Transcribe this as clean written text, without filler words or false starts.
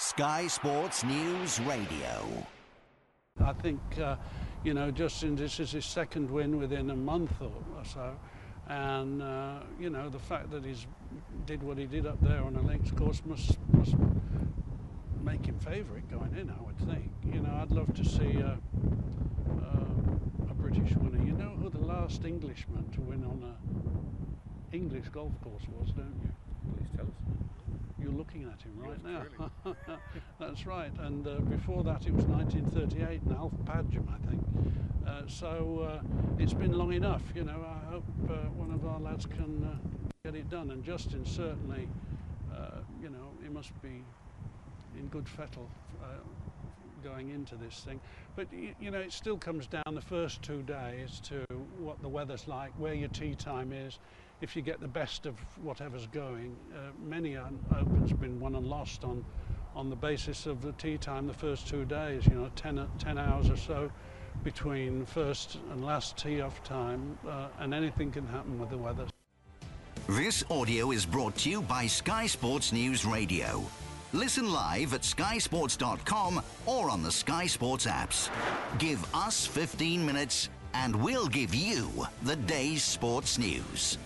Sky Sports News Radio. I think, Justin, this is his second win within a month or so. And, the fact that he did what he did up there on a links course must make him favourite going in, I would think. I'd love to see a British winner. You know who the last Englishman to win on an English golf course was, don't you? Please tell us. You're looking at him right now. Really? That's right. And before that, it was 1938 and Alf Padgham, I think. So it's been long enough. I hope one of our lads can get it done. And Justin certainly, he must be in good fettle going into this thing. But, it still comes down the first 2 days to what the weather's like, where your tea time is. If you get the best of whatever's going, many opens have been won and lost on the basis of the tea time the first 2 days. 10 hours or so between first and last tee off time, and anything can happen with the weather. This audio is brought to you by Sky Sports News Radio. Listen live at skysports.com or on the Sky Sports apps. Give us 15 minutes and we'll give you the day's sports news.